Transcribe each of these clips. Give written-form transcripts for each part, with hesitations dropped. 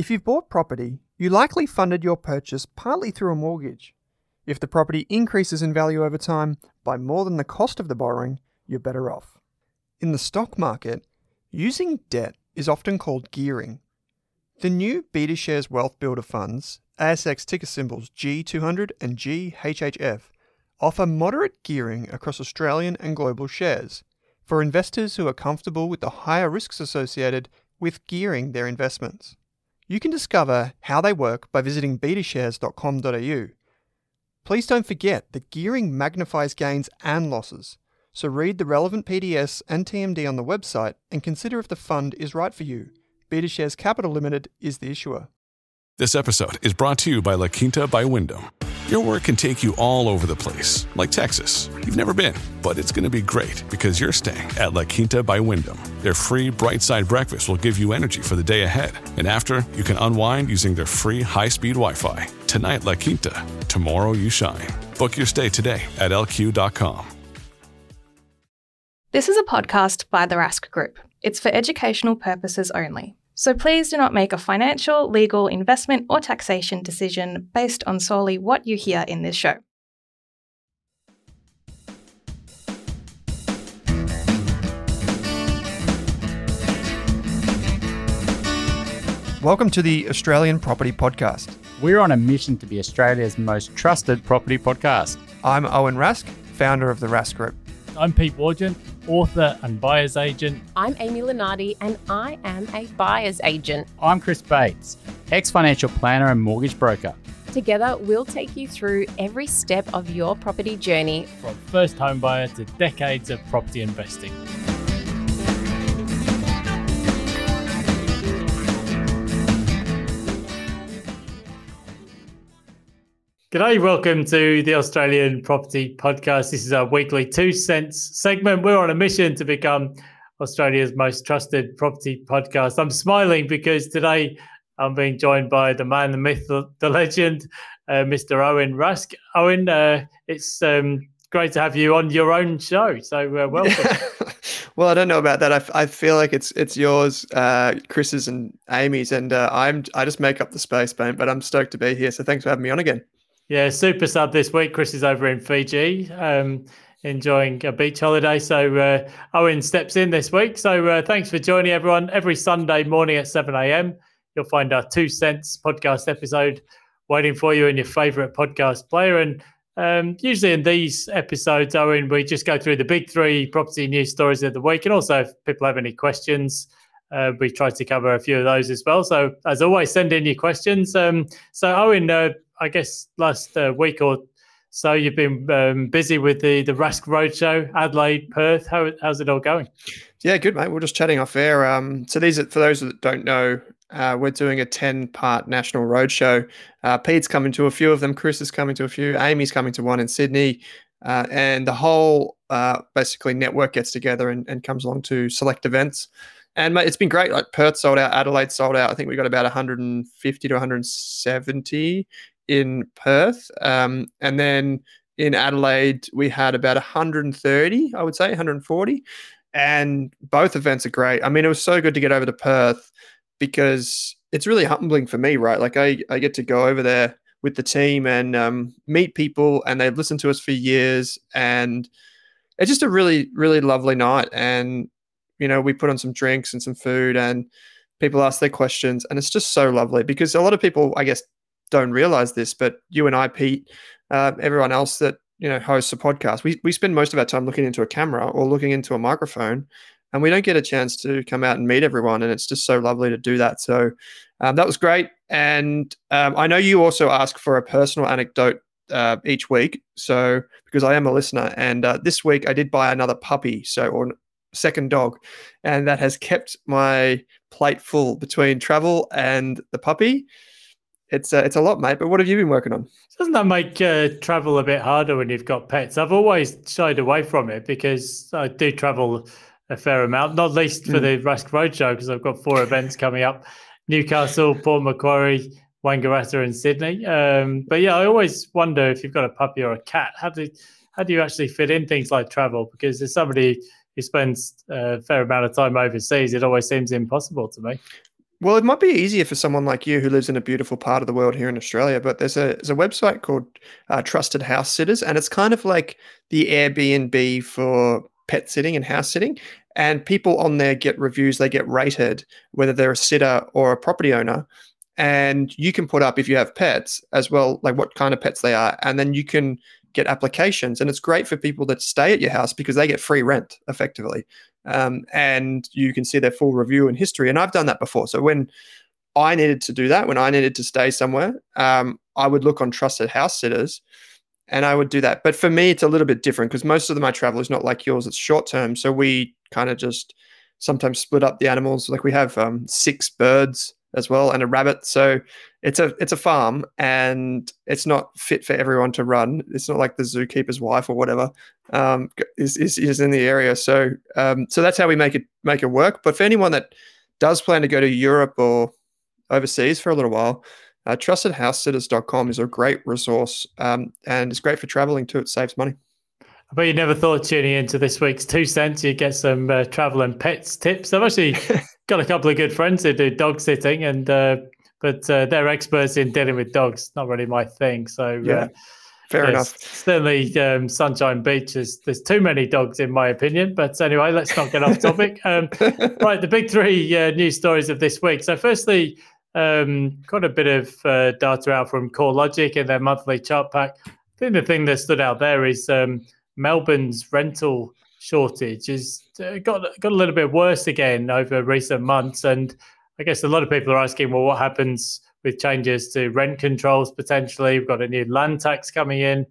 If you've bought property, you likely funded your purchase partly through a mortgage. If the property increases in value over time by more than the cost of the borrowing, you're better off. In the stock market, using debt is often called gearing. The new BetaShares Wealth Builder funds, ASX ticker symbols G200 and GHHF, offer moderate gearing across Australian and global shares for investors who are comfortable with the higher risks associated with gearing their investments. You can discover how they work by visiting betashares.com.au. Please don't forget that gearing magnifies gains and losses, so read the relevant PDS and TMD on the website and consider if the fund is right for you. BetaShares Capital Limited is the issuer. This episode is brought to you by La Quinta by Wyndham. Your work can take you all over the place, like Texas. You've never been, but it's going to be great because you're staying at La Quinta by Wyndham. Their free Bright Side breakfast will give you energy for the day ahead. And after, you can unwind using their free high-speed Wi-Fi. Tonight, La Quinta. Tomorrow, you shine. Book your stay today at LQ.com. This is a podcast by the Rask Group. It's for educational purposes only. So please do not make a financial, legal, investment or taxation decision based on solely what you hear in this show. Welcome to the Australian Property Podcast. We're on a mission to be Australia's most trusted property podcast. I'm Owen Rask, founder of the Rask Group. I'm Pete Wargent, author and buyer's agent. I'm Amy Lenardi and I am a buyer's agent. I'm Chris Bates, ex-financial planner and mortgage broker. Together, we'll take you through every step of your property journey. From first home buyer to decades of property investing. G'day, welcome to the Australian Property Podcast. This is our weekly 2 Sense segment. We're on a mission to become Australia's most trusted property podcast. I'm smiling because today I'm being joined by the man, the myth, the legend, Mr. Owen Rask. Owen, it's great to have you on your own show, so welcome. Well, I don't know about that. I feel like it's yours, Chris's and Amy's, and I just make up the space, mate, but I'm stoked to be here, so thanks for having me on again. Yeah, super sub this week. Chris is over in Fiji, enjoying a beach holiday. So Owen steps in this week. So thanks for joining, everyone. Every Sunday morning at 7 a.m, you'll find our 2 Sense podcast episode waiting for you in your favourite podcast player. And usually in these episodes, Owen, we just go through the big three property news stories of the week. And also, if people have any questions, we try to cover a few of those as well. So as always, send in your questions. So Owen, I guess last week or so you've been busy with the Rask Roadshow, Adelaide, Perth. How's it all going? Yeah, good, mate. We're just chatting off air. So these are, for those that don't know, we're doing a 10-part national roadshow. Pete's coming to a few of them. Chris is coming to a few. Amy's coming to one in Sydney. And the whole basically network gets together and comes along to select events. And mate, it's been great. Like Perth sold out, Adelaide sold out. I think we got about 150 to 170 in Perth, and then in Adelaide we had about 130, I would say 140, and both events are great. I mean, it was so good to get over to Perth because it's really humbling for me, right? Like I get to go over there with the team and meet people, and they've listened to us for years, and it's just a really, really lovely night. And you know, we put on some drinks and some food, and people ask their questions, and it's just so lovely because a lot of people, I guess, don't realize this, but you and I, Pete, everyone else that, you know, hosts a podcast, we spend most of our time looking into a camera or looking into a microphone, and we don't get a chance to come out and meet everyone. And it's just so lovely to do that. So that was great. And I know you also ask for a personal anecdote each week. So because I am a listener, and this week I did buy another puppy, or second dog, and that has kept my plate full between travel and the puppy. It's a lot, mate, but what have you been working on? Doesn't that make travel a bit harder when you've got pets? I've always shied away from it because I do travel a fair amount, not least for the Rask Roadshow, because I've got 4 events coming up, Newcastle, Port Macquarie, Wangaratta and Sydney. But yeah, I always wonder if you've got a puppy or a cat, how do you actually fit in things like travel? Because as somebody who spends a fair amount of time overseas, it always seems impossible to me. Well, it might be easier for someone like you who lives in a beautiful part of the world here in Australia, but there's a website called Trusted House Sitters, and it's kind of like the Airbnb for pet sitting and house sitting. And people on there get reviews, they get rated, whether they're a sitter or a property owner. And you can put up, if you have pets as well, like what kind of pets they are. And then you can get applications. And it's great for people that stay at your house because they get free rent effectively. And you can see their full review and history. And I've done that before. So when I needed to do that, when I needed to stay somewhere, I would look on Trusted House Sitters and I would do that. But for me, it's a little bit different because most of my travel is not like yours. It's short term. So we kind of just sometimes split up the animals. Like we have 6 birds as well and a rabbit. So it's a farm and it's not fit for everyone to run. It's not like the zookeeper's wife or whatever is in the area. So so that's how we make it work. But for anyone that does plan to go to Europe or overseas for a little while, trustedhousesitters.com is a great resource and it's great for traveling too. It saves money. I bet you never thought tuning into this week's 2 Cents, you'd get some travel and pets tips. I've actually got a couple of good friends who do dog sitting, and but they're experts in dealing with dogs. Not really my thing. So yeah, fair enough. Certainly, Sunshine Beach, there's too many dogs in my opinion. But anyway, let's not get off topic. Right, the big 3 news stories of this week. So firstly, got a bit of data out from CoreLogic in their monthly chart pack. I think the thing that stood out there is Melbourne's rental shortage has got a little bit worse again over recent months. And I guess a lot of people are asking, well, what happens with changes to rent controls potentially? We've got a new land tax coming in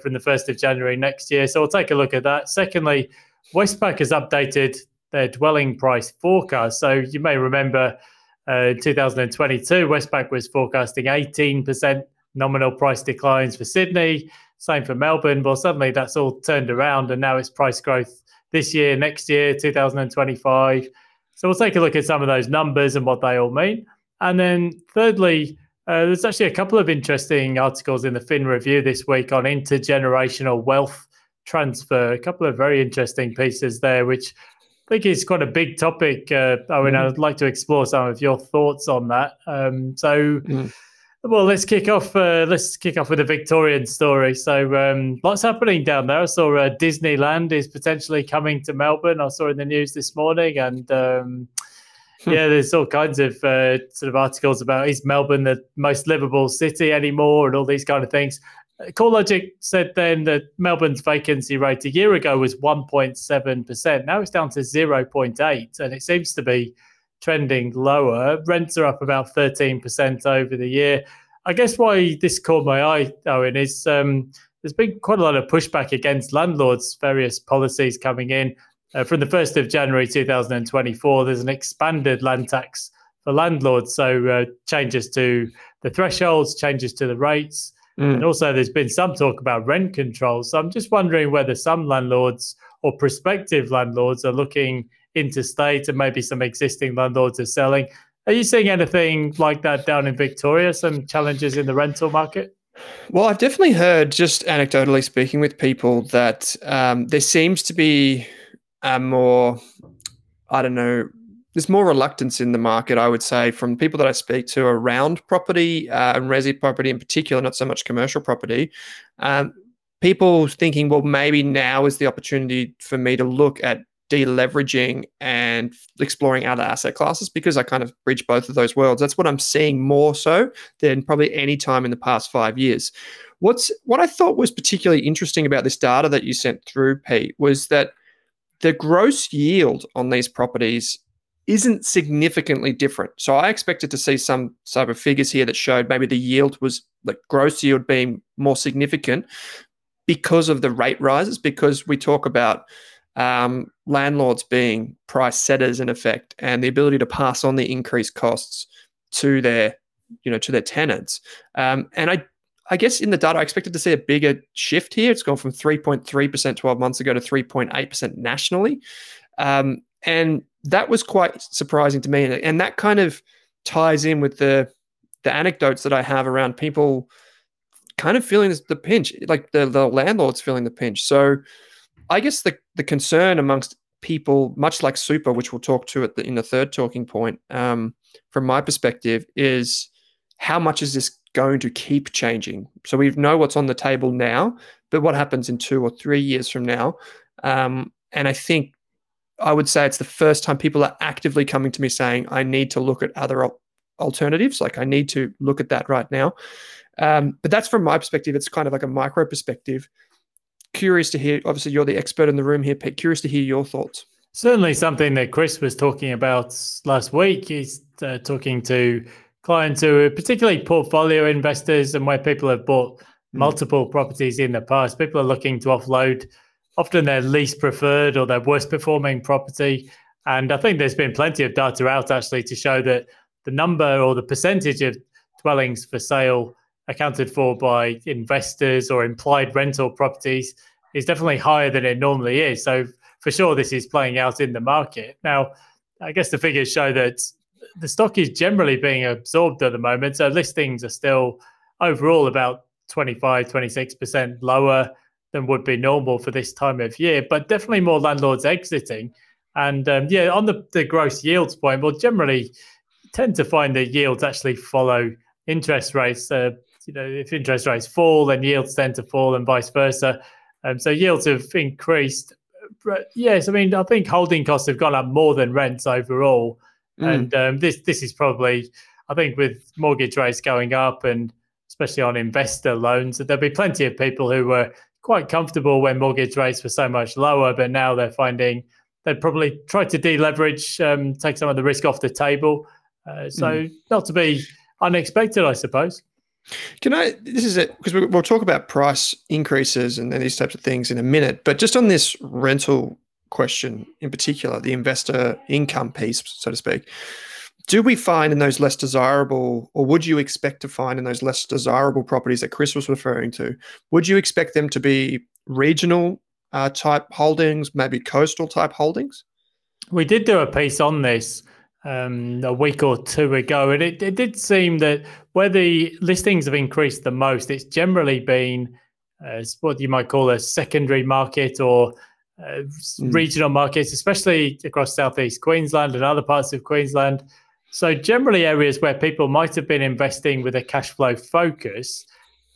from the 1st of January next year. So we'll take a look at that. Secondly, Westpac has updated their dwelling price forecast. So you may remember in 2022, Westpac was forecasting 18% nominal price declines for Sydney. Same for Melbourne. Well, suddenly that's all turned around and now it's price growth this year, next year, 2025. So we'll take a look at some of those numbers and what they all mean. And then thirdly, there's actually a couple of interesting articles in the Fin Review this week on intergenerational wealth transfer. A couple of very interesting pieces there, which I think is quite a big topic. Owen, I'd like to explore some of your thoughts on that. Well, let's kick off. Let's kick off with a Victorian story. So, lots happening down there. I saw Disneyland is potentially coming to Melbourne. I saw in the news this morning, and there's all kinds of sort of articles about is Melbourne the most livable city anymore, and all these kind of things. CoreLogic said then that Melbourne's vacancy rate a year ago was 1.7%. Now it's down to 0.8%, and it seems to be trending lower. Rents are up about 13% over the year. I guess why this caught my eye, Owen, is there's been quite a lot of pushback against landlords, various policies coming in. From the 1st of January 2024, there's an expanded land tax for landlords, so changes to the thresholds, changes to the rates, and also there's been some talk about rent controls. So I'm just wondering whether some landlords or prospective landlords are looking interstate and maybe some existing landlords are selling. Are you seeing anything like that down in Victoria, some challenges in the rental market? Well, I've definitely heard, just anecdotally speaking with people, that there seems to be there's more reluctance in the market, I would say, from people that I speak to around property and resi property in particular, not so much commercial property. People thinking, well, maybe now is the opportunity for me to look at deleveraging and exploring other asset classes, because I kind of bridge both of those worlds. That's what I'm seeing more so than probably any time in the past 5 years. What I thought was particularly interesting about this data that you sent through, Pete, was that the gross yield on these properties isn't significantly different. So I expected to see some type of figures here that showed maybe the yield was, like, gross yield being more significant because of the rate rises, because we talk about landlords being price setters in effect, and the ability to pass on the increased costs to their tenants. And I guess in the data, I expected to see a bigger shift here. It's gone from 3.3% 12 months ago to 3.8% nationally. And that was quite surprising to me. And that kind of ties in with the anecdotes that I have around people kind of feeling the pinch, like the landlords feeling the pinch. So I guess the concern amongst people, much like super, which we'll talk to in the third talking point, from my perspective is how much is this going to keep changing? So we know what's on the table now, but what happens in 2 or 3 years from now? And I think I would say it's the first time people are actively coming to me saying, I need to look at other alternatives. Like I need to look at that right now. But that's from my perspective. It's kind of like a micro perspective. Curious to hear, obviously you're the expert in the room here, Pete, curious to hear your thoughts. Certainly something that Chris was talking about last week. He's talking to clients who are particularly portfolio investors and where people have bought multiple properties in the past. People are looking to offload often their least preferred or their worst performing property. And I think there's been plenty of data out actually to show that the number or the percentage of dwellings for sale accounted for by investors or implied rental properties is definitely higher than it normally is. So for sure, this is playing out in the market. Now, I guess the figures show that the stock is generally being absorbed at the moment. So listings are still overall about 25, 26% lower than would be normal for this time of year, but definitely more landlords exiting. And on the gross yields point, we'll generally tend to find that yields actually follow interest rates. If interest rates fall, then yields tend to fall and vice versa. So yields have increased. Yes, I mean, I think holding costs have gone up more than rents overall. And this is probably, I think with mortgage rates going up and especially on investor loans, that there'll be plenty of people who were quite comfortable when mortgage rates were so much lower, but now they're finding they'd probably try to deleverage, take some of the risk off the table. Not to be unexpected, I suppose. This is it, because we'll talk about price increases and these types of things in a minute, but just on this rental question in particular, the investor income piece, so to speak, do we find in those less desirable, or would you expect to find in those less desirable properties that Chris was referring to, would you expect them to be regional type holdings, maybe coastal type holdings? We did do a piece on this a week or two ago, and it did seem that where the listings have increased the most, it's generally been what you might call a secondary market or regional markets, especially across southeast Queensland and other parts of Queensland. So generally areas where people might have been investing with a cash flow focus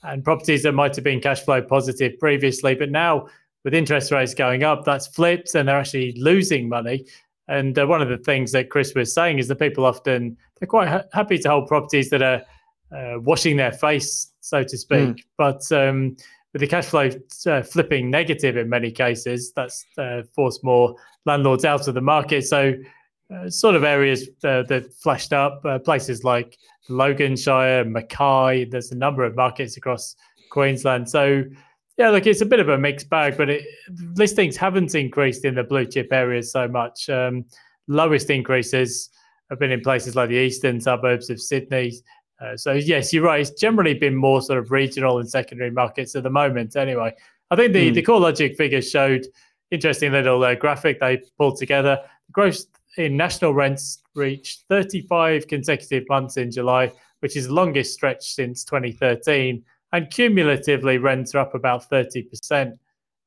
and properties that might have been cash flow positive previously, but now with interest rates going up, that's flipped and they're actually losing money. And one of the things that Chris was saying is that people often, they're quite happy to hold properties that are washing their face, so to speak. But with the cash flow flipping negative in many cases, that's forced more landlords out of the market. So sort of areas that flashed up, places like Loganshire, Mackay, there's a number of markets across Queensland. So it's a bit of a mixed bag, but listings haven't increased in the blue chip areas so much. Lowest increases have been in places like the eastern suburbs of Sydney. So, yes, you're right. It's generally been more sort of regional and secondary markets at the moment anyway. I think the CoreLogic figures showed interesting little graphic they pulled together. Growth in national rents reached 35 consecutive months in July, which is the longest stretch since 2013. And cumulatively, rents are up about 30%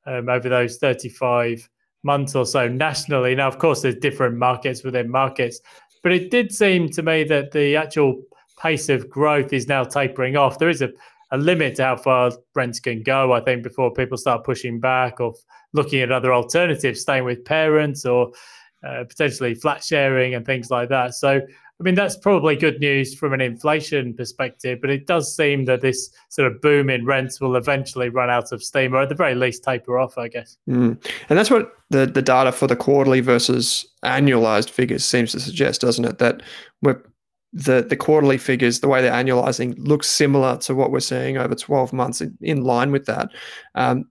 over those 35 months or so nationally. Now, of course, there's different markets within markets, but it did seem to me that the actual pace of growth is now tapering off. There is a limit to how far rents can go, I think, before people start pushing back or looking at other alternatives, staying with parents or potentially flat sharing and things like that. So, I mean, that's probably good news from an inflation perspective, but it does seem that this sort of boom in rents will eventually run out of steam, or at the very least taper off, I guess. And that's what the data for the quarterly versus annualized figures seems to suggest, doesn't it? That the quarterly figures, the way they're annualizing, looks similar to what we're seeing over 12 months in line with that.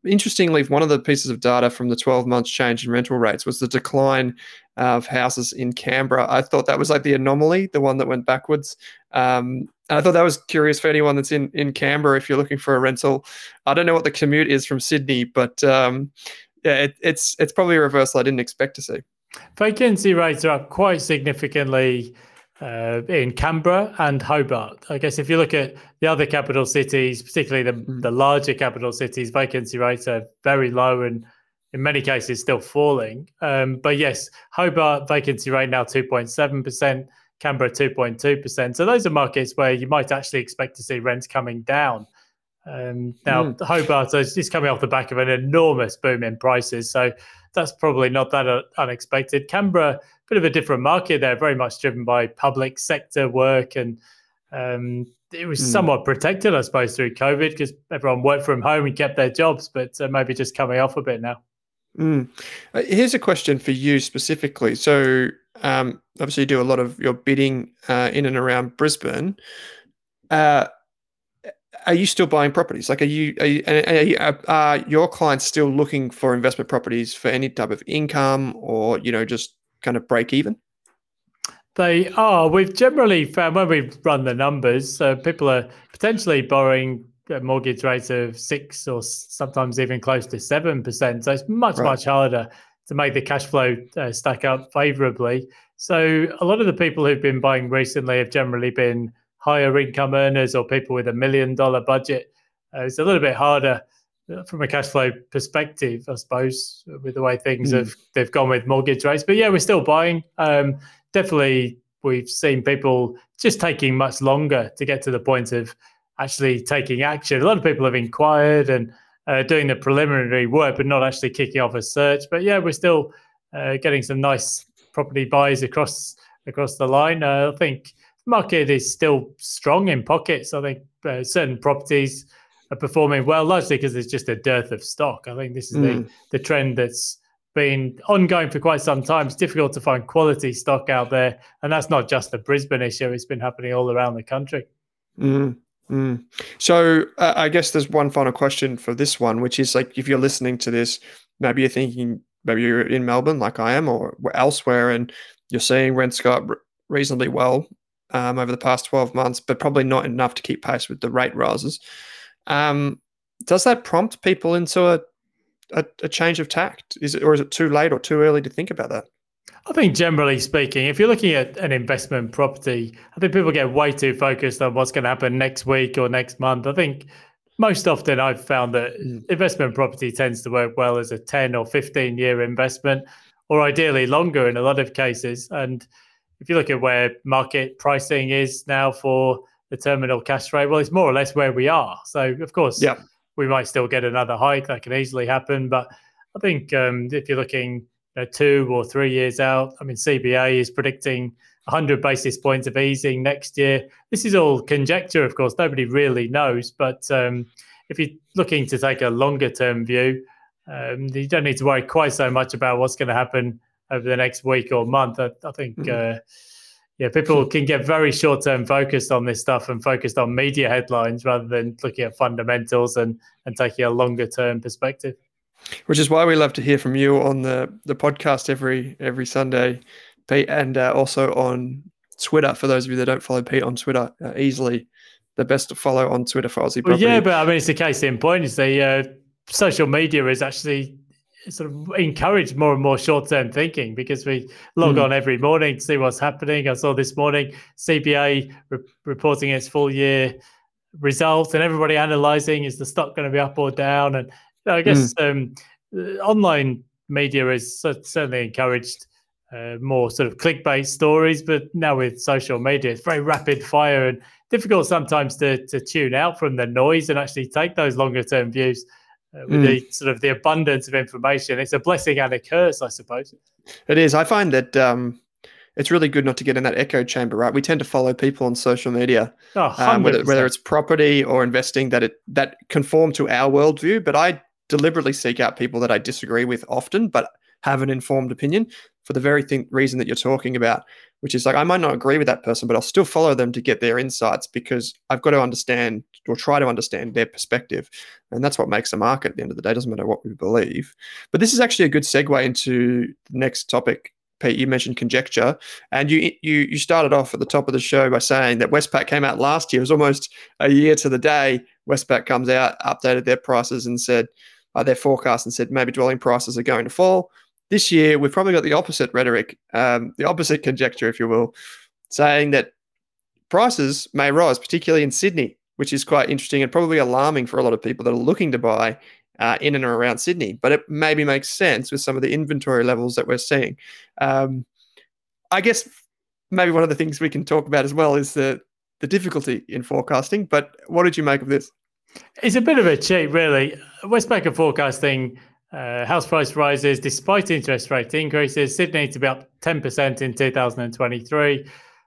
Interestingly, one of the pieces of data from the 12 months change in rental rates was the decline of houses in Canberra. I thought that was like the anomaly, the one that went backwards. And I thought that was curious for anyone that's in Canberra if you're looking for a rental. I don't know what the commute is from Sydney, but it's probably a reversal I didn't expect to see. Vacancy rates are up quite significantly in Canberra and Hobart. I guess if you look at the other capital cities, particularly the larger capital cities, vacancy rates are very low and in many cases still falling. But yes, Hobart vacancy rate now 2.7%, Canberra 2.2%. So those are markets where you might actually expect to see rents coming down. Now, Hobart is coming off the back of an enormous boom in prices, so that's probably not that unexpected. Canberra, a bit of a different market there, very much driven by public sector work, and it was somewhat protected, I suppose, through COVID because everyone worked from home and kept their jobs, but maybe just coming off a bit now. Here's a question for you specifically. So obviously you do a lot of your bidding in and around Brisbane. Are you still buying properties? Like, are your clients still looking for investment properties for any type of income, or, you know, just kind of break even? They are. We've generally found when we've run the numbers, people are potentially borrowing at mortgage rates of 6 or sometimes even close to 7%. So it's much harder to make the cash flow stack up favorably. So a lot of the people who've been buying recently have generally been higher income earners or people with $1 million budget. It's a little bit harder from a cash flow perspective, I suppose, with the way things have they've gone with mortgage rates. But yeah, we're still buying. Definitely, we've seen people just taking much longer to get to the point of actually taking action. A lot of people have inquired and doing the preliminary work, but not actually kicking off a search. But yeah, we're still getting some nice property buys across the line. I think market is still strong in pockets. I think certain properties are performing well, largely because there's just a dearth of stock. I think this is the trend that's been ongoing for quite some time. It's difficult to find quality stock out there, and that's not just a Brisbane issue. It's been happening all around the country. So I guess there's one final question for this one, which is, like, if you're listening to this, maybe you're thinking, maybe you're in Melbourne like I am or elsewhere, and you're seeing rents go up reasonably well over the past 12 months, but probably not enough to keep pace with the rate rises. Does that prompt people into a change of tact? Is it too late or too early to think about that? I think generally speaking, if you're looking at an investment property, I think people get way too focused on what's going to happen next week or next month. I think most often I've found that investment property tends to work well as a 10 or 15 year investment, or ideally longer in a lot of cases. And if you look at where market pricing is now for the terminal cash rate, well, it's more or less where we are. So, of course, we might still get another hike. That can easily happen. But I think if you're looking 2 or 3 years out, I mean, CBA is predicting 100 basis points of easing next year. This is all conjecture, of course. Nobody really knows. But if you're looking to take a longer-term view, you don't need to worry quite so much about what's going to happen over the next week or month. I think, people can get very short-term focused on this stuff and focused on media headlines rather than looking at fundamentals and taking a longer-term perspective. Which is why we love to hear from you on the podcast every Sunday, Pete, and also on Twitter. For those of you that don't follow Pete on Twitter, easily the best to follow on Twitter for Aussie property. Well, yeah, but I mean, it's the case in point. Is the social media is actually sort of encourage more and more short-term thinking because we log on every morning to see what's happening. I saw this morning CBA reporting its full-year results, and everybody analysing, is the stock going to be up or down? And I guess online media has certainly encouraged more sort of clickbait stories, but now with social media, it's very rapid fire and difficult sometimes to tune out from the noise and actually take those longer-term views. With the sort of the abundance of information, it's a blessing and a curse, I suppose. It is. I find that it's really good not to get in that echo chamber, right? We tend to follow people on social media, whether it's property or investing, that conform to our worldview. But I deliberately seek out people that I disagree with often, but have an informed opinion for the very reason that you're talking about, which is, like, I might not agree with that person, but I'll still follow them to get their insights because I've got to understand or try to understand their perspective. And that's what makes the market at the end of the day. It doesn't matter what we believe. But this is actually a good segue into the next topic, Pete. You mentioned conjecture, and you started off at the top of the show by saying that Westpac came out last year. It was almost a year to the day Westpac comes out, updated their prices and said, their forecast, and said maybe dwelling prices are going to fall. This year, we've probably got the opposite rhetoric, the opposite conjecture, if you will, saying that prices may rise, particularly in Sydney, which is quite interesting and probably alarming for a lot of people that are looking to buy in and around Sydney. But it maybe makes sense with some of the inventory levels that we're seeing. I guess maybe one of the things we can talk about as well is the difficulty in forecasting. But what did you make of this? It's a bit of a cheat, really. Westpac are forecasting house price rises despite interest rate increases. Sydney to be up 10% in 2023,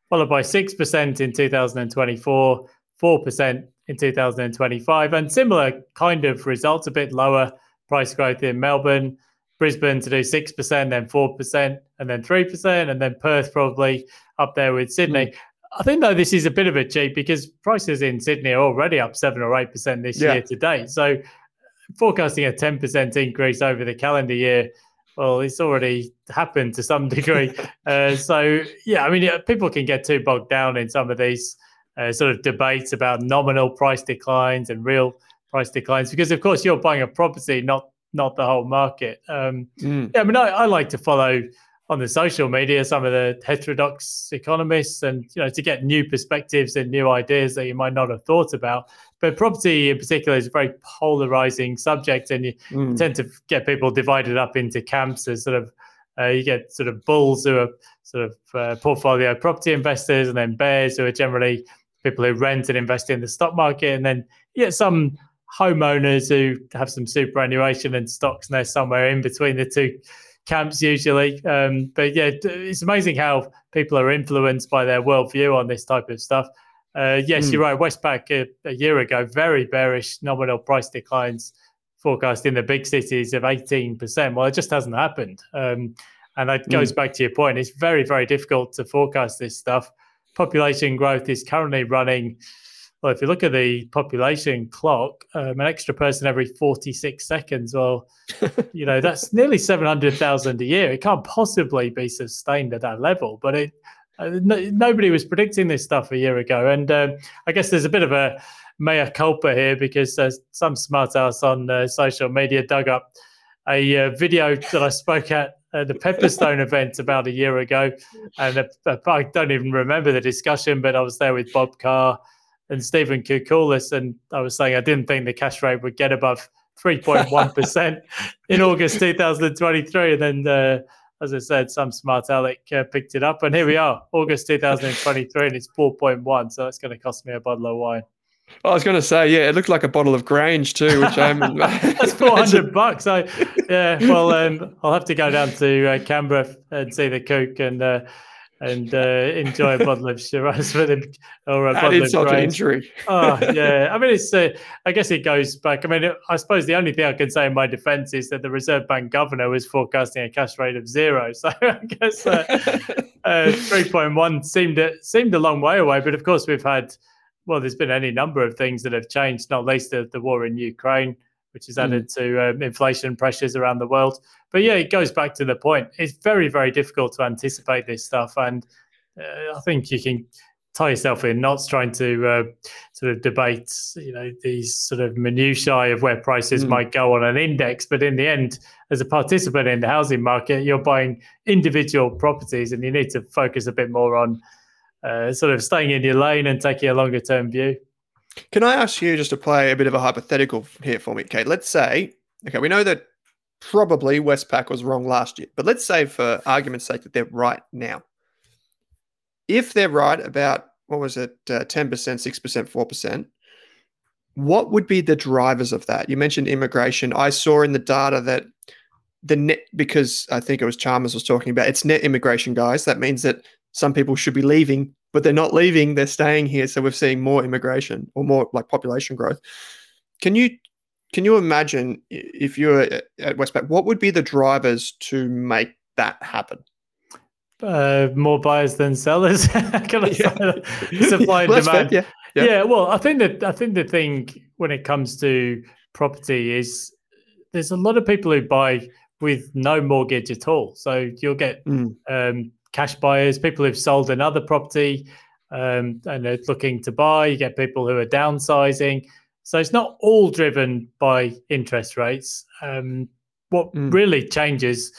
followed by 6% in 2024, 4% in 2025, and similar kind of results, a bit lower price growth in Melbourne. Brisbane to do 6%, then 4%, and then 3%, and then Perth probably up there with Sydney. I think, though, this is a bit of a cheat because prices in Sydney are already up 7 or 8% this year to date. So forecasting a 10% increase over the calendar year, well, it's already happened to some degree. I mean, people can get too bogged down in some of these sort of debates about nominal price declines and real price declines because, of course, you're buying a property, not the whole market. I like to follow on the social media some of the heterodox economists and, you know, to get new perspectives and new ideas that you might not have thought about. But property in particular is a very polarizing subject, and you tend to get people divided up into camps as sort of you get sort of bulls who are sort of portfolio property investors, and then bears who are generally people who rent and invest in the stock market, and then you get some homeowners who have some superannuation and stocks, and they're somewhere in between the two camps usually. It's amazing how people are influenced by their worldview on this type of stuff. You're right. Westpac a year ago, very bearish nominal price declines forecast in the big cities of 18%. Well, it just hasn't happened. And that goes back to your point. It's very, very difficult to forecast this stuff. Population growth is currently running... Well, if you look at the population clock, an extra person every 46 seconds, well, you know, that's nearly 700,000 a year. It can't possibly be sustained at that level. But nobody was predicting this stuff a year ago. And I guess there's a bit of a mea culpa here because some smartass on social media dug up a video that I spoke at the Pepperstone event about a year ago. And I don't even remember the discussion, but I was there with Bob Carr and Stephen Kukulis, and I was saying I didn't think the cash rate would get above 3.1% in August 2023. And then, as I said, some smart aleck picked it up. And here we are, August 2023, and it's 4.1. So that's going to cost me a bottle of wine. I was going to say, yeah, it looked like a bottle of Grange too, which I'm... That's $400. I'll have to go down to Canberra and see the Cook and enjoy a bottle of Shiraz with him, or a bottle of Grange. An injury. Oh, yeah. I mean, it's. I guess it goes back. I mean, I suppose the only thing I can say in my defence is that the Reserve Bank governor was forecasting a cash rate of 0. So I guess 3.1 seemed a long way away. But of course, we've had. Well, there's been any number of things that have changed, not least the war in Ukraine, which has added to inflation pressures around the world. But yeah, it goes back to the point. It's very, very difficult to anticipate this stuff. And I think you can tie yourself in knots trying to sort of debate, you know, these sort of minutiae of where prices might go on an index. But in the end, as a participant in the housing market, you're buying individual properties and you need to focus a bit more on sort of staying in your lane and taking a longer term view. Can I ask you just to play a bit of a hypothetical here for me, Kate? Let's say, okay, we know that probably Westpac was wrong last year, but let's say for argument's sake that they're right now. If they're right about, 10%, 6%, 4%, what would be the drivers of that? You mentioned immigration. I saw in the data that the net, because I think it was Chalmers was talking about, it's net immigration, guys. That means that some people should be leaving, but they're not leaving, they're staying here. So we're seeing more immigration or more like population growth. Can you imagine if you're at Westpac, what would be the drivers to make that happen? More buyers than sellers. Can I say that? Supply and demand. Fair, yeah. Yeah. Well, I think the thing when it comes to property is there's a lot of people who buy with no mortgage at all. So you'll get cash buyers, people who've sold another property and are looking to buy. You get people who are downsizing. So it's not all driven by interest rates. What really changes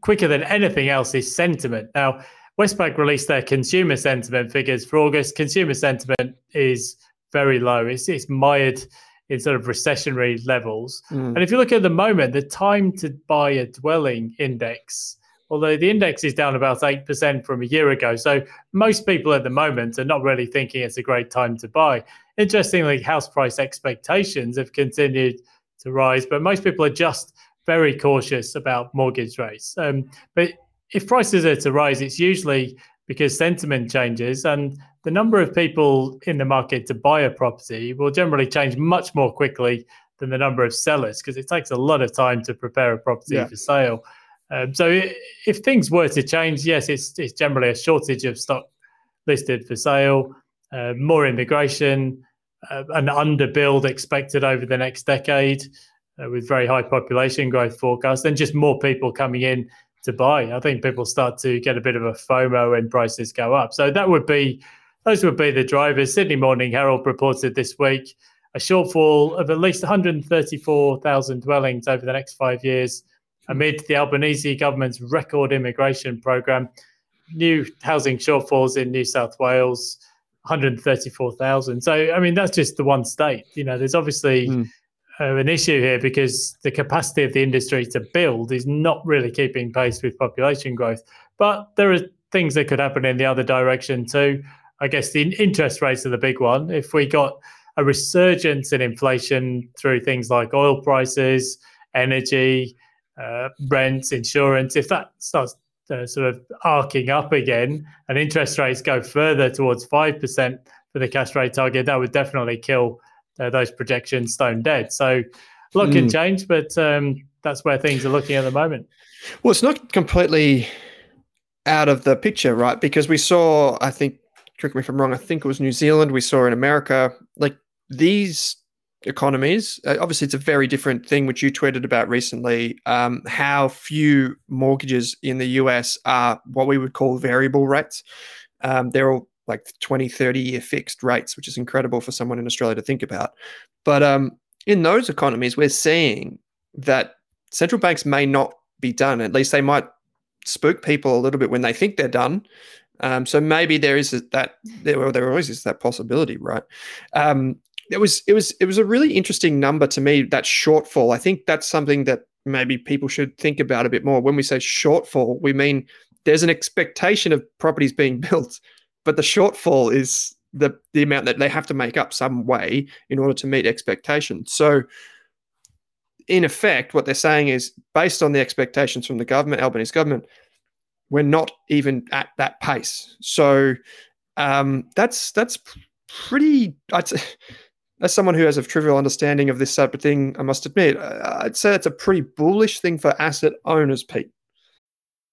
quicker than anything else is sentiment. Now, Westpac released their consumer sentiment figures for August. Consumer sentiment is very low. It's mired in sort of recessionary levels. And if you look at the moment, the time to buy a dwelling index although the index is down about 8% from a year ago. So most people at the moment are not really thinking it's a great time to buy. Interestingly, house price expectations have continued to rise, but most people are just very cautious about mortgage rates. But if prices are to rise, it's usually because sentiment changes, and the number of people in the market to buy a property will generally change much more quickly than the number of sellers, because it takes a lot of time to prepare a property for sale. So if things were to change, yes, it's generally a shortage of stock listed for sale, more immigration, an underbuild expected over the next decade with very high population growth forecast, and just more people coming in to buy. I think people start to get a bit of a FOMO when prices go up. So that would be, those would be the drivers. Sydney Morning Herald reported this week a shortfall of at least 134,000 dwellings over the next 5 years amid the Albanese government's record immigration program. New housing shortfalls in New South Wales, 134,000. So, I mean, that's just the one state. You know, there's obviously an issue here because the capacity of the industry to build is not really keeping pace with population growth. But there are things that could happen in the other direction too. I guess the interest rates are the big one. If we got a resurgence in inflation through things like oil prices, energy, rents, insurance, if that starts sort of arcing up again and interest rates go further towards 5% for the cash rate target, that would definitely kill those projections stone dead. So a lot can change, but that's where things are looking at the moment. Well, it's not completely out of the picture, right? Because we saw, I think, correct me if I'm wrong, I think it was New Zealand, we saw in America, like these economies, obviously it's a very different thing, which you tweeted about recently, how few mortgages in the US are what we would call variable rates. They're all like 20, 30-year fixed rates, which is incredible for someone in Australia to think about. But in those economies, we're seeing that central banks may not be done. At least they might spook people a little bit when they think they're done. So maybe there is that, there always is that possibility, right? It was a really interesting number to me, that shortfall. I think that's something that maybe people should think about a bit more. When we say shortfall, we mean there's an expectation of properties being built, but the shortfall is the amount that they have to make up some way in order to meet expectations. So in effect, what they're saying is, based on the expectations from the government, Albanese government, we're not even at that pace. So that's pretty, as someone who has a trivial understanding of this type of thing, I must admit, I'd say that's a pretty bullish thing for asset owners, Pete.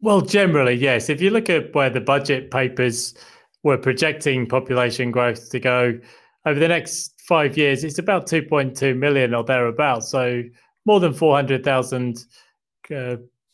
Well, generally, yes. If you look at where the budget papers were projecting population growth to go over the next 5 years, it's about 2.2 million or thereabouts. So more than 400,000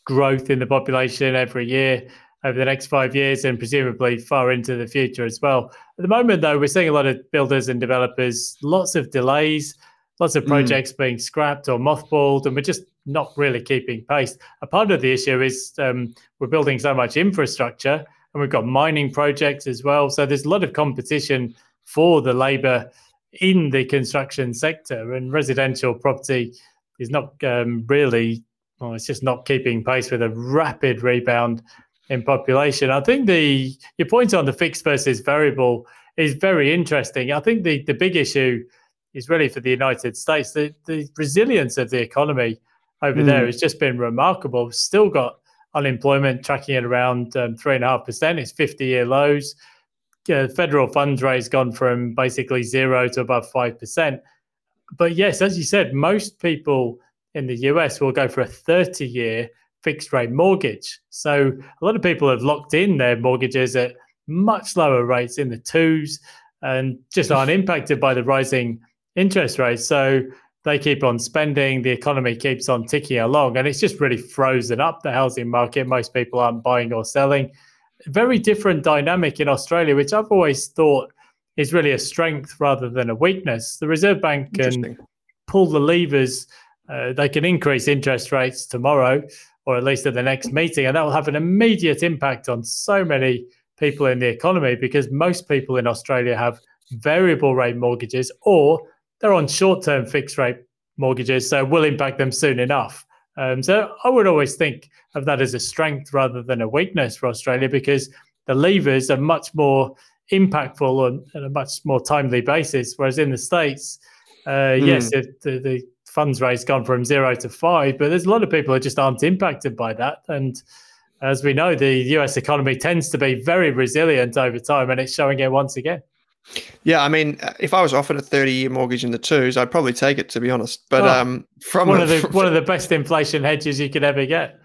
growth in the population every year over the next 5 years, and presumably far into the future as well. At the moment, though, we're seeing a lot of builders and developers, lots of delays, lots of projects being scrapped or mothballed, and we're just not really keeping pace. A part of the issue is we're building so much infrastructure, and we've got mining projects as well. So there's a lot of competition for the labour in the construction sector, and residential property is not really, well, it's just not keeping pace with a rapid rebound in population. I think your point on the fixed versus variable is very interesting. I think the big issue is really for the United States. The resilience of the economy over there has just been remarkable. We've still got unemployment tracking at around 3.5%. It's 50-year lows. Federal funds rate's gone from basically zero to above 5%. But yes, as you said, most people in the US will go for a 30-year fixed rate mortgage. So a lot of people have locked in their mortgages at much lower rates in the 2s and just aren't impacted by the rising interest rates. So They keep on spending, the economy keeps on ticking along, and it's just really frozen up the housing market. Most people aren't buying or selling. Very different dynamic in Australia, which I've always thought is really a strength rather than a weakness. The Reserve Bank can pull the levers. They can increase interest rates tomorrow, or at least at the next meeting, and that will have an immediate impact on so many people in the economy, because most people in Australia have variable rate mortgages or they're on short-term fixed rate mortgages, so it will impact them soon enough. So I would always think of that as a strength rather than a weakness for Australia, because the levers are much more impactful on a much more timely basis. Whereas in the States, yes, the funds rate's gone from 0 to 5, but there's a lot of people who just aren't impacted by that. And as we know, the US economy tends to be very resilient over time, and it's showing it once again. Yeah, I mean, if I was offered a 30-year mortgage in the 2s, I'd probably take it, to be honest. But one of the best inflation hedges you could ever get.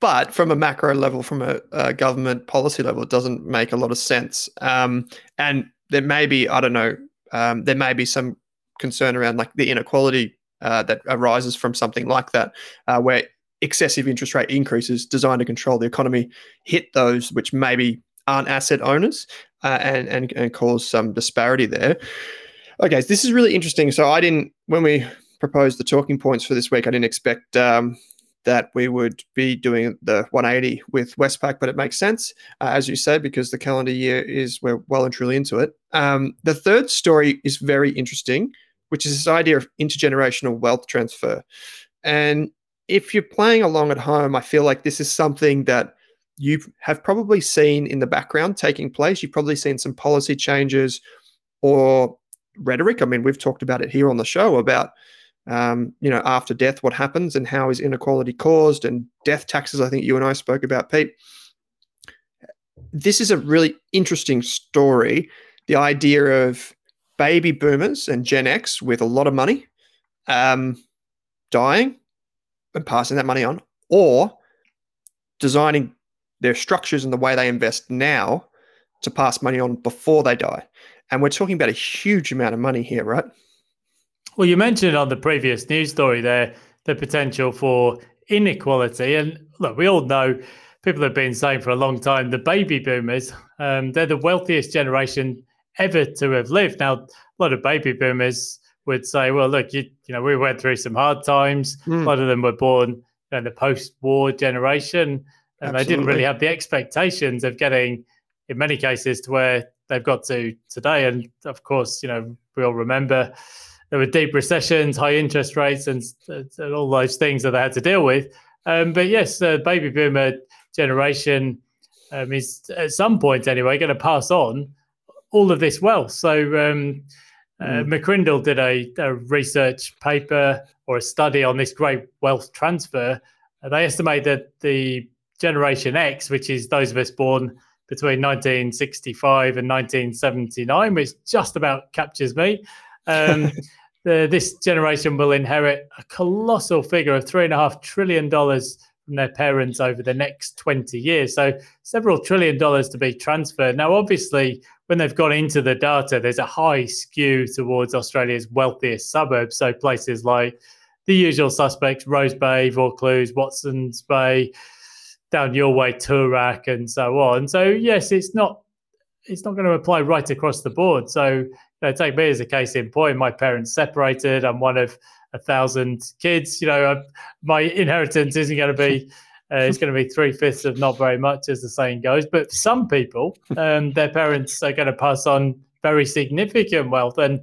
But from a macro level, from a government policy level, it doesn't make a lot of sense. And there may be, there may be some concern around like the inequality that arises from something like that, where excessive interest rate increases designed to control the economy hit those which maybe aren't asset owners, and cause some disparity there. Okay, so this is really interesting. So I didn't, when we proposed the talking points for this week, I didn't expect that we would be doing the 180 with Westpac, but it makes sense, as you said, because the calendar year is, we're well and truly into it. The third story is very interesting, which is this idea of intergenerational wealth transfer. And if you're playing along at home, I feel like this is something that you have probably seen in the background taking place. You've probably seen some policy changes or rhetoric. I mean, we've talked about it here on the show about, after death, what happens and how is inequality caused, and death taxes, I think you and I spoke about, Pete. This is a really interesting story. The idea of baby boomers and Gen X with a lot of money dying and passing that money on, or designing their structures and the way they invest now to pass money on before they die. And we're talking about a huge amount of money here, right? Well, you mentioned on the previous news story there the potential for inequality. And look, we all know, people have been saying for a long time, the baby boomers, they're the wealthiest generation ever to have lived. Now, a lot of baby boomers would say, well, look, we went through some hard times. A lot of them were born in the post-war generation. And Absolutely. They didn't really have the expectations of getting, in many cases, to where they've got to today. And of course, we all remember there were deep recessions, high interest rates, and all those things that they had to deal with. But yes, the baby boomer generation is at some point anyway going to pass on all of this wealth. So McCrindle did a research paper or a study on this great wealth transfer. They estimate that the Generation X, which is those of us born between 1965 and 1979, which just about captures me, this generation will inherit a colossal figure of $3.5 trillion from their parents over the next 20 years. So several trillion dollars to be transferred. Now, obviously, when they've gone into the data, there's a high skew towards Australia's wealthiest suburbs. So places like the usual suspects, Rose Bay, Vaucluse, Watsons Bay, down your way, Toorak, and so on. So yes, it's not going to apply right across the board. So take me as a case in point. My parents separated. I'm one of 1,000 kids. My inheritance isn't going to be it's going to be 3/5 of not very much, as the saying goes. But some people, their parents are going to pass on very significant wealth. And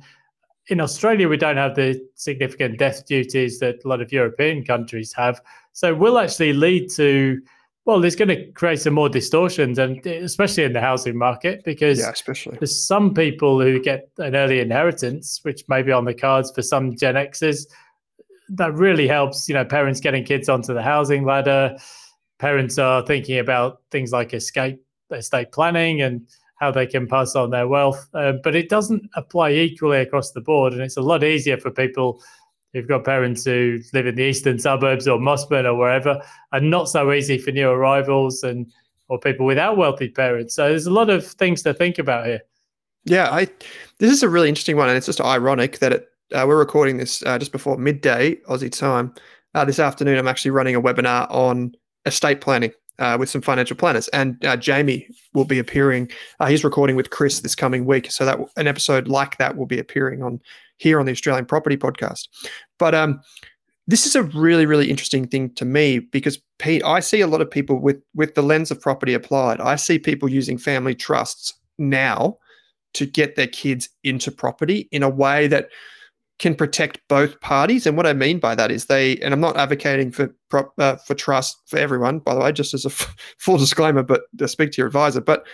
in Australia, we don't have the significant death duties that a lot of European countries have. So we'll actually lead to, well, it's going to create some more distortions, and especially in the housing market, because there's some people who get an early inheritance, which may be on the cards for some Gen Xers. That really helps, parents getting kids onto the housing ladder. Parents are thinking about things like estate planning and how they can pass on their wealth. But it doesn't apply equally across the board, and it's a lot easier for people who've got parents who live in the eastern suburbs or Mossman or wherever, and not so easy for new arrivals or people without wealthy parents. So there's a lot of things to think about here. Yeah, this is a really interesting one, and it's just ironic that it we're recording this just before midday Aussie time. This afternoon, I'm actually running a webinar on estate planning with some financial planners, and Jamie will be appearing. He's recording with Chris this coming week, so that an episode like that will be appearing on here on the Australian Property Podcast. But this is a really, really interesting thing to me because, Pete, I see a lot of people with the lens of property applied. I see people using family trusts now to get their kids into property in a way that can protect both parties. And what I mean by that is and I'm not advocating for trust for everyone, by the way, just as a full disclaimer, but speak to your advisor. But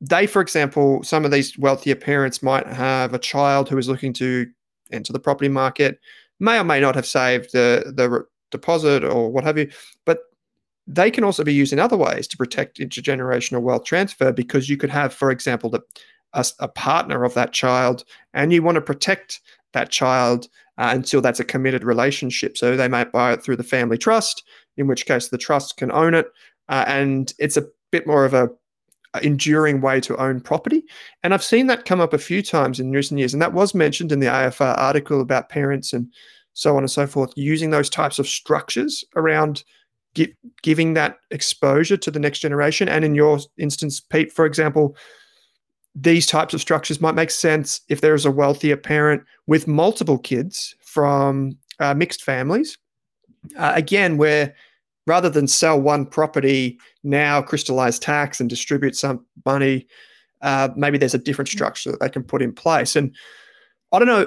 they, for example, some of these wealthier parents might have a child who is looking to enter the property market, may or may not have saved the deposit or what have you, but they can also be used in other ways to protect intergenerational wealth transfer, because you could have, for example, a partner of that child, and you want to protect that child until that's a committed relationship. So they might buy it through the family trust, in which case the trust can own it, and it's a bit more of a enduring way to own property. And I've seen that come up a few times in recent years, and that was mentioned in the AFR article about parents and so on and so forth, using those types of structures around giving that exposure to the next generation. And in your instance, Pete, for example, these types of structures might make sense if there is a wealthier parent with multiple kids from mixed families. Again, where rather than sell one property now, crystallize tax and distribute some money, maybe there's a different structure that they can put in place. And I don't know,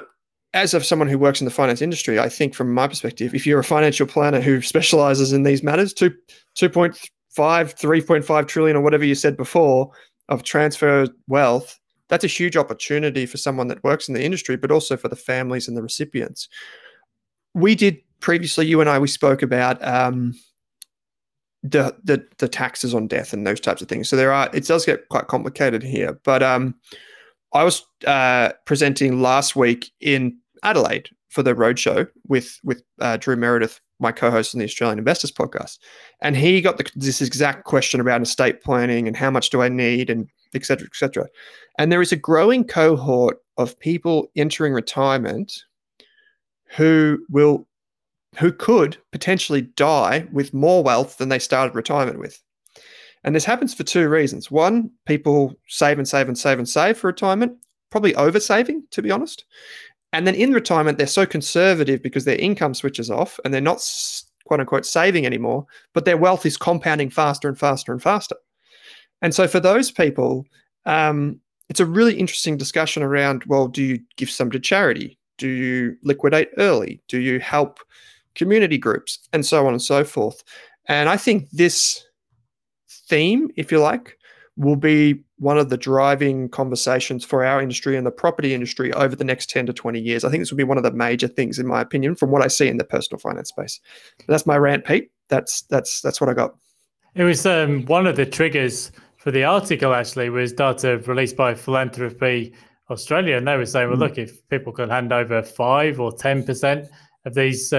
as of someone who works in the finance industry, I think from my perspective, if you're a financial planner who specializes in these matters, 2.5, 3.5 trillion or whatever you said before, of transfer wealth, that's a huge opportunity for someone that works in the industry, but also for the families and the recipients. We did previously, you and I, we spoke about the taxes on death and those types of things. So it does get quite complicated here. But I was presenting last week in Adelaide for the roadshow with Drew Meredith, my co-host on the Australian Investors Podcast. And he got this exact question about estate planning and how much do I need, and et cetera, et cetera. And there is a growing cohort of people entering retirement who could potentially die with more wealth than they started retirement with. And this happens for two reasons. One, people save and save and save and save for retirement, probably over-saving, to be honest. And then in retirement, they're so conservative because their income switches off and they're not, quote unquote, saving anymore, but their wealth is compounding faster and faster and faster. And so for those people, it's a really interesting discussion around, well, do you give some to charity? Do you liquidate early? Do you help community groups? And so on and so forth. And I think this theme, if you like, will be one of the driving conversations for our industry and the property industry over the next 10 to 20 years. I think this will be one of the major things, in my opinion, from what I see in the personal finance space. But that's my rant, Pete. That's what I got. It was one of the triggers for the article, actually, was data released by Philanthropy Australia. And they were saying, well, look, if people can hand over 5 or 10% of these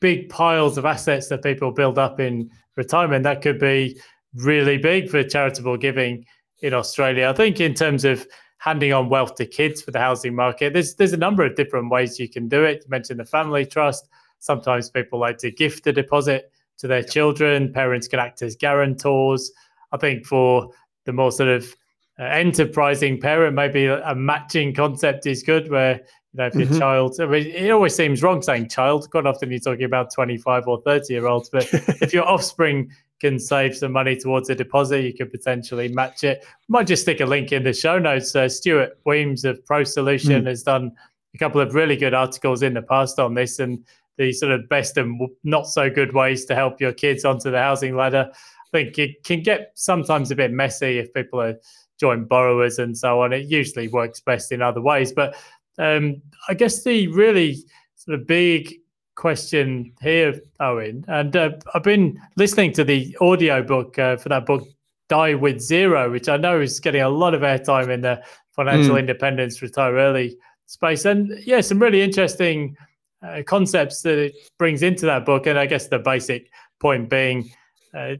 big piles of assets that people build up in retirement, that could be really big for charitable giving in Australia. I think in terms of handing on wealth to kids for the housing market, there's a number of different ways you can do it. You mentioned the family trust. Sometimes people like to gift the deposit to their children. Parents can act as guarantors. I think for the more sort of enterprising parent, maybe a matching concept is good, where, you know, if your child, I mean, it always seems wrong saying child. Quite often you're talking about 25 or 30-year-olds, but if your offspring can save some money towards a deposit, you could potentially match it. Might just stick a link in the show notes. Stuart Weems of ProSolution has done a couple of really good articles in the past on this and the sort of best and not so good ways to help your kids onto the housing ladder. I think it can get sometimes a bit messy if people are joint borrowers and so on. It usually works best in other ways. But I guess the really sort of big question here, Owen, and I've been listening to the audiobook for that book, Die With Zero, which I know is getting a lot of airtime in the financial independence, retire early space. And yeah, some really interesting concepts that it brings into that book. And I guess the basic point being,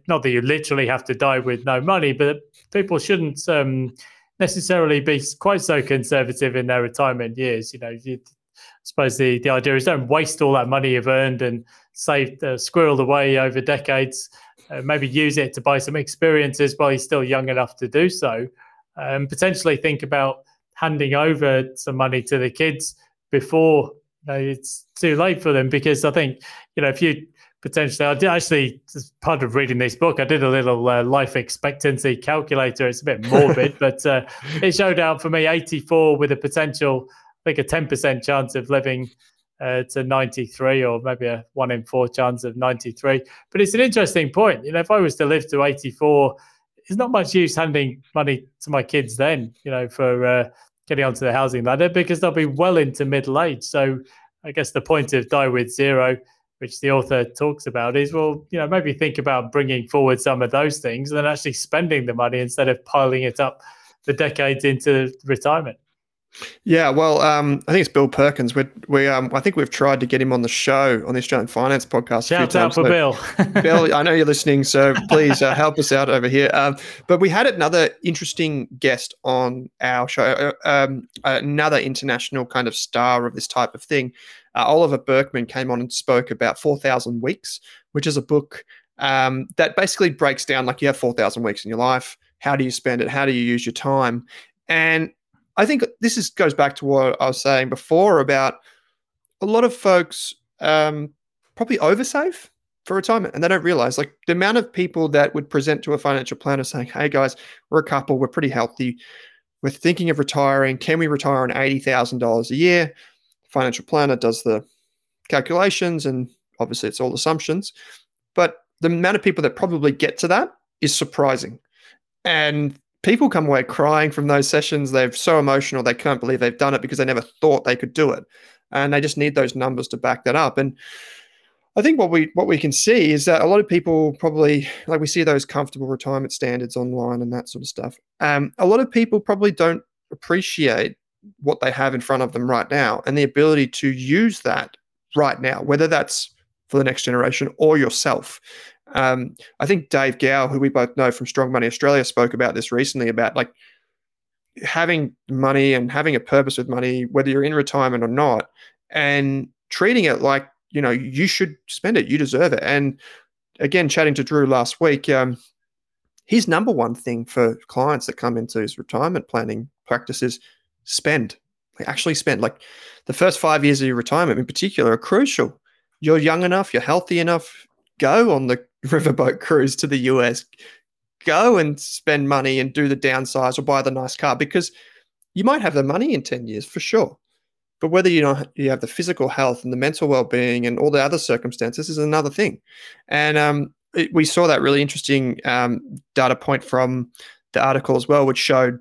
not that you literally have to die with no money, but people shouldn't necessarily be quite so conservative in their retirement years. You know, suppose the idea is don't waste all that money you've earned and saved, squirreled away over decades. Maybe use it to buy some experiences while you're still young enough to do so. And potentially think about handing over some money to the kids before it's too late for them. Because I think, if you potentially, I did actually, as part of reading this book, I did a little life expectancy calculator. It's a bit morbid, but it showed out for me 84 with a potential, I think a 10% chance of living to 93, or maybe a 1 in 4 chance of 93. But it's an interesting point. If I was to live to 84, it's not much use handing money to my kids then, for getting onto the housing ladder, because they'll be well into middle age. So I guess the point of Die With Zero, which the author talks about, is, maybe think about bringing forward some of those things and then actually spending the money instead of piling it up the decades into retirement. Yeah, well, I think it's Bill Perkins. I think we've tried to get him on the show on the Australian Finance Podcast. Shout out for Bill. Bill, I know you're listening, so please help us out over here. But we had another interesting guest on our show, another international kind of star of this type of thing. Oliver Burkeman came on and spoke about 4,000 Weeks, which is a book that basically breaks down, like, you have 4,000 weeks in your life. How do you spend it? How do you use your time? And I think this goes back to what I was saying before about a lot of folks probably oversave for retirement, and they don't realize, like, the amount of people that would present to a financial planner saying, "Hey guys, we're a couple, we're pretty healthy, we're thinking of retiring. Can we retire on $80,000 a year?" Financial planner does the calculations, and obviously it's all assumptions, but the amount of people that probably get to that is surprising. And people come away crying from those sessions. They're so emotional. They can't believe they've done it because they never thought they could do it. And they just need those numbers to back that up. And I think what we can see is that a lot of people probably, like, we see those comfortable retirement standards online and that sort of stuff. A lot of people probably don't appreciate what they have in front of them right now and the ability to use that right now, whether that's for the next generation or yourself. I think Dave Gow, who we both know from Strong Money Australia, spoke about this recently, about, like, having money and having a purpose with money, whether you're in retirement or not, and treating it like, you should spend it, you deserve it. And again, chatting to Drew last week, his number one thing for clients that come into his retirement planning practice is spend. Like, actually spend. Like, the first 5 years of your retirement in particular are crucial. You're young enough, you're healthy enough, go on the riverboat cruise to the US, go and spend money and do the downsize or buy the nice car, because you might have the money in 10 years for sure. But whether you have the physical health and the mental well-being and all the other circumstances is another thing. And we saw that really interesting data point from the article as well, which showed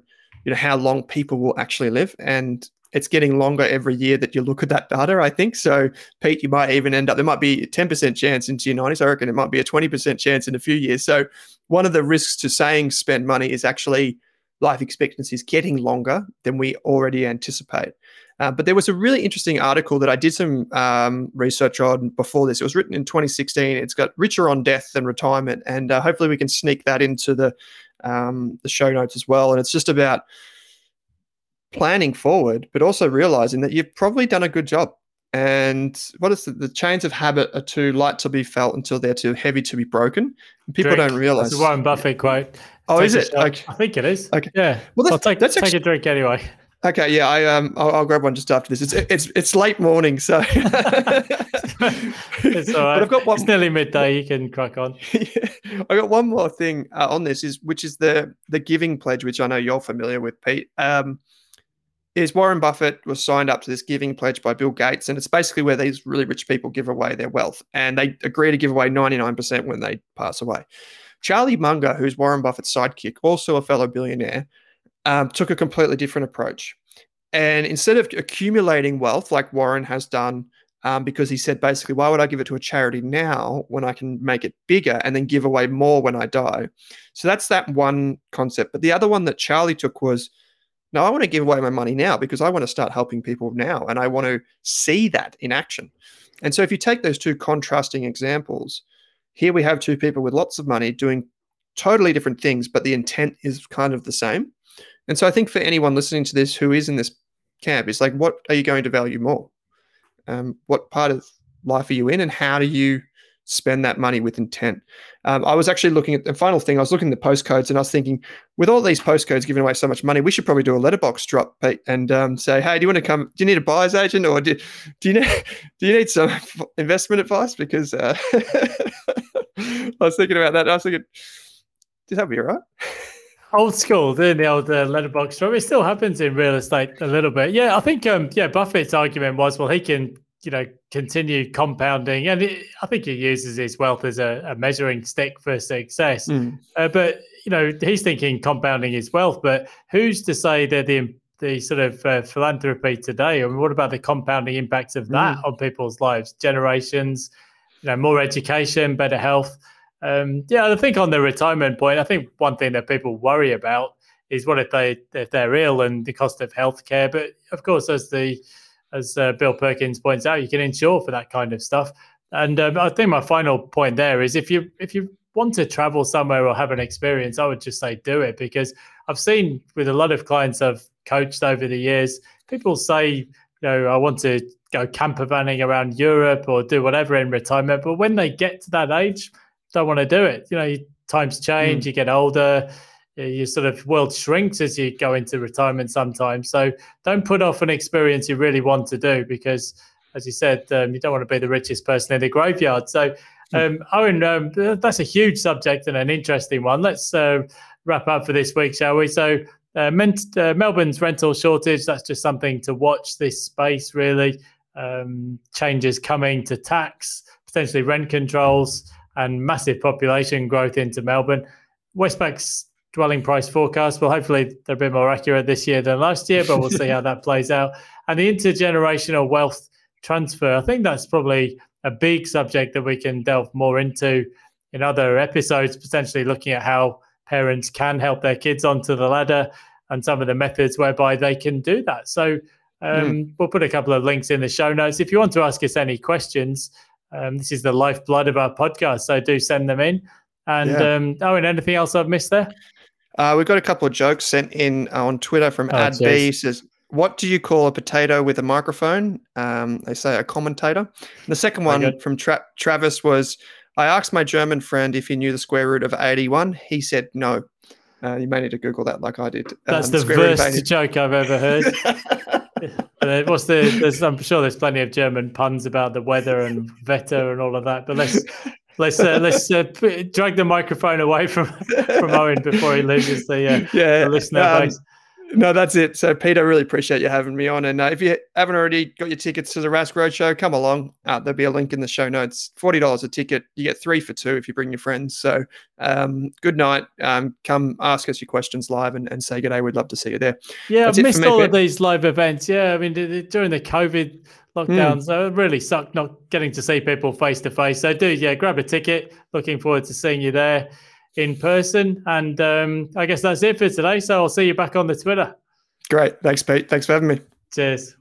how long people will actually live. And it's getting longer every year that you look at that data, I think. So, Pete, you might even end up, there might be a 10% chance into your 90s. I reckon it might be a 20% chance in a few years. So one of the risks to saying spend money is actually life expectancy is getting longer than we already anticipate. But there was a really interesting article that I did some research on before this. It was written in 2016. It's got Richer on Death Than Retirement. And hopefully we can sneak that into the show notes as well. And it's just about planning forward, but also realizing that you've probably done a good job. And what is the chains of habit are too light to be felt until they're too heavy to be broken. And people don't realize. It's a Warren Buffett quote. Oh, take is it? Okay. I think it is. Okay. Yeah. Well, I'll take a drink anyway. Okay. Yeah. I'll grab one just after this. It's late morning, so it's all right. But I've got one. It's nearly midday. You can crack on. Yeah. I got one more thing on this, which is the Giving Pledge, which I know you're familiar with, Pete. Is Warren Buffett was signed up to this Giving Pledge by Bill Gates, and it's basically where these really rich people give away their wealth, and they agree to give away 99% when they pass away. Charlie Munger, who's Warren Buffett's sidekick, also a fellow billionaire, took a completely different approach. And instead of accumulating wealth like Warren has done, because he said basically, why would I give it to a charity now when I can make it bigger and then give away more when I die? So that's that one concept. But the other one that Charlie took was, no, I want to give away my money now because I want to start helping people now, and I want to see that in action. And so if you take those two contrasting examples, here we have two people with lots of money doing totally different things, but the intent is kind of the same. And so I think for anyone listening to this who is in this camp, it's like, what are you going to value more? What part of life are you in, and how do you spend that money with intent? I was actually looking at the final thing. I was looking at the postcodes, and I was thinking, with all these postcodes giving away so much money, we should probably do a letterbox drop and say, hey, do you want to come? Do you need a buyer's agent, or do you need some investment advice? Because I was thinking about that. And I was thinking, does that be all right? Old school, doing the old letterbox drop. It still happens in real estate a little bit. Yeah, I think Buffett's argument was, well, he can, continue compounding. And I think he uses his wealth as a measuring stick for success. Mm. But, he's thinking compounding his wealth. But who's to say that the sort of philanthropy today, I mean, what about the compounding impacts of that on people's lives, generations, more education, better health? I think on the retirement point, I think one thing that people worry about is what if they're ill and the cost of healthcare. But, of course, as Bill Perkins points out, you can insure for that kind of stuff. And I think my final point there is if you want to travel somewhere or have an experience, I would just say do it, because I've seen with a lot of clients I've coached over the years, people say, I want to go camper vanning around Europe or do whatever in retirement. But when they get to that age, don't want to do it. Times change, you get older, your sort of world shrinks as you go into retirement sometimes. So don't put off an experience you really want to do, because, as you said, you don't want to be the richest person in the graveyard. So, Owen, that's a huge subject and an interesting one. Let's wrap up for this week, shall we? So Melbourne's rental shortage, that's just something to watch this space, really. Changes coming to tax, potentially rent controls, and massive population growth into Melbourne. Westpac's dwelling price forecast, well, hopefully they're a bit more accurate this year than last year, but we'll see how that plays out. And the intergenerational wealth transfer, I think that's probably a big subject that we can delve more into in other episodes, potentially looking at how parents can help their kids onto the ladder and some of the methods whereby they can do that. So we'll put a couple of links in the show notes. If you want to ask us any questions, this is the lifeblood of our podcast, so do send them in. And Owen, anything else I've missed there? We've got a couple of jokes sent in on Twitter from Ad B. Says, what do you call a potato with a microphone? They say a commentator. And the second one from Travis was, I asked my German friend if he knew the square root of 81. He said no. You may need to Google that like I did. That's the worst joke I've ever heard. I'm sure there's plenty of German puns about the weather and Wetter and all of that, but let's drag the microphone away from Owen before he loses the listener base. No, that's it. So, Peter, really appreciate you having me on. And if you haven't already got your tickets to the Rask Roadshow, come along. There'll be a link in the show notes. $40 a ticket. You get 3 for 2 if you bring your friends. So, good night. Come ask us your questions live and say good day. We'd love to see you there. Yeah, I've missed all of these live events. Yeah, I mean, during the COVID lockdowns, it really sucked not getting to see people face to face. So, grab a ticket. Looking forward to seeing you there in person. And I guess that's it for today. So I'll see you back on the Twitter. Great. Thanks, Pete. Thanks for having me. Cheers.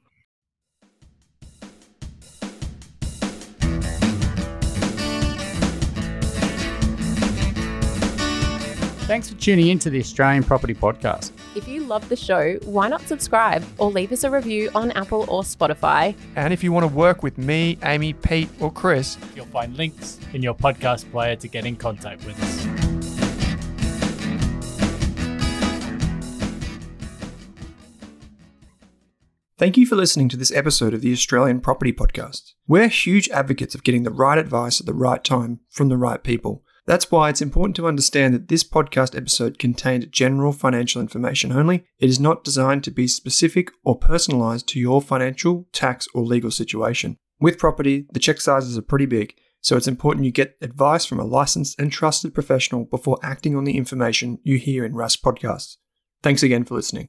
Thanks for tuning into the Australian Property Podcast. If you love the show, why not subscribe or leave us a review on Apple or Spotify? And if you want to work with me, Amy, Pete, or Chris, you'll find links in your podcast player to get in contact with us. Thank you for listening to this episode of the Australian Property Podcast. We're huge advocates of getting the right advice at the right time from the right people. That's why it's important to understand that this podcast episode contained general financial information only. It is not designed to be specific or personalized to your financial, tax, or legal situation. With property, the check sizes are pretty big, so it's important you get advice from a licensed and trusted professional before acting on the information you hear in Rask podcasts. Thanks again for listening.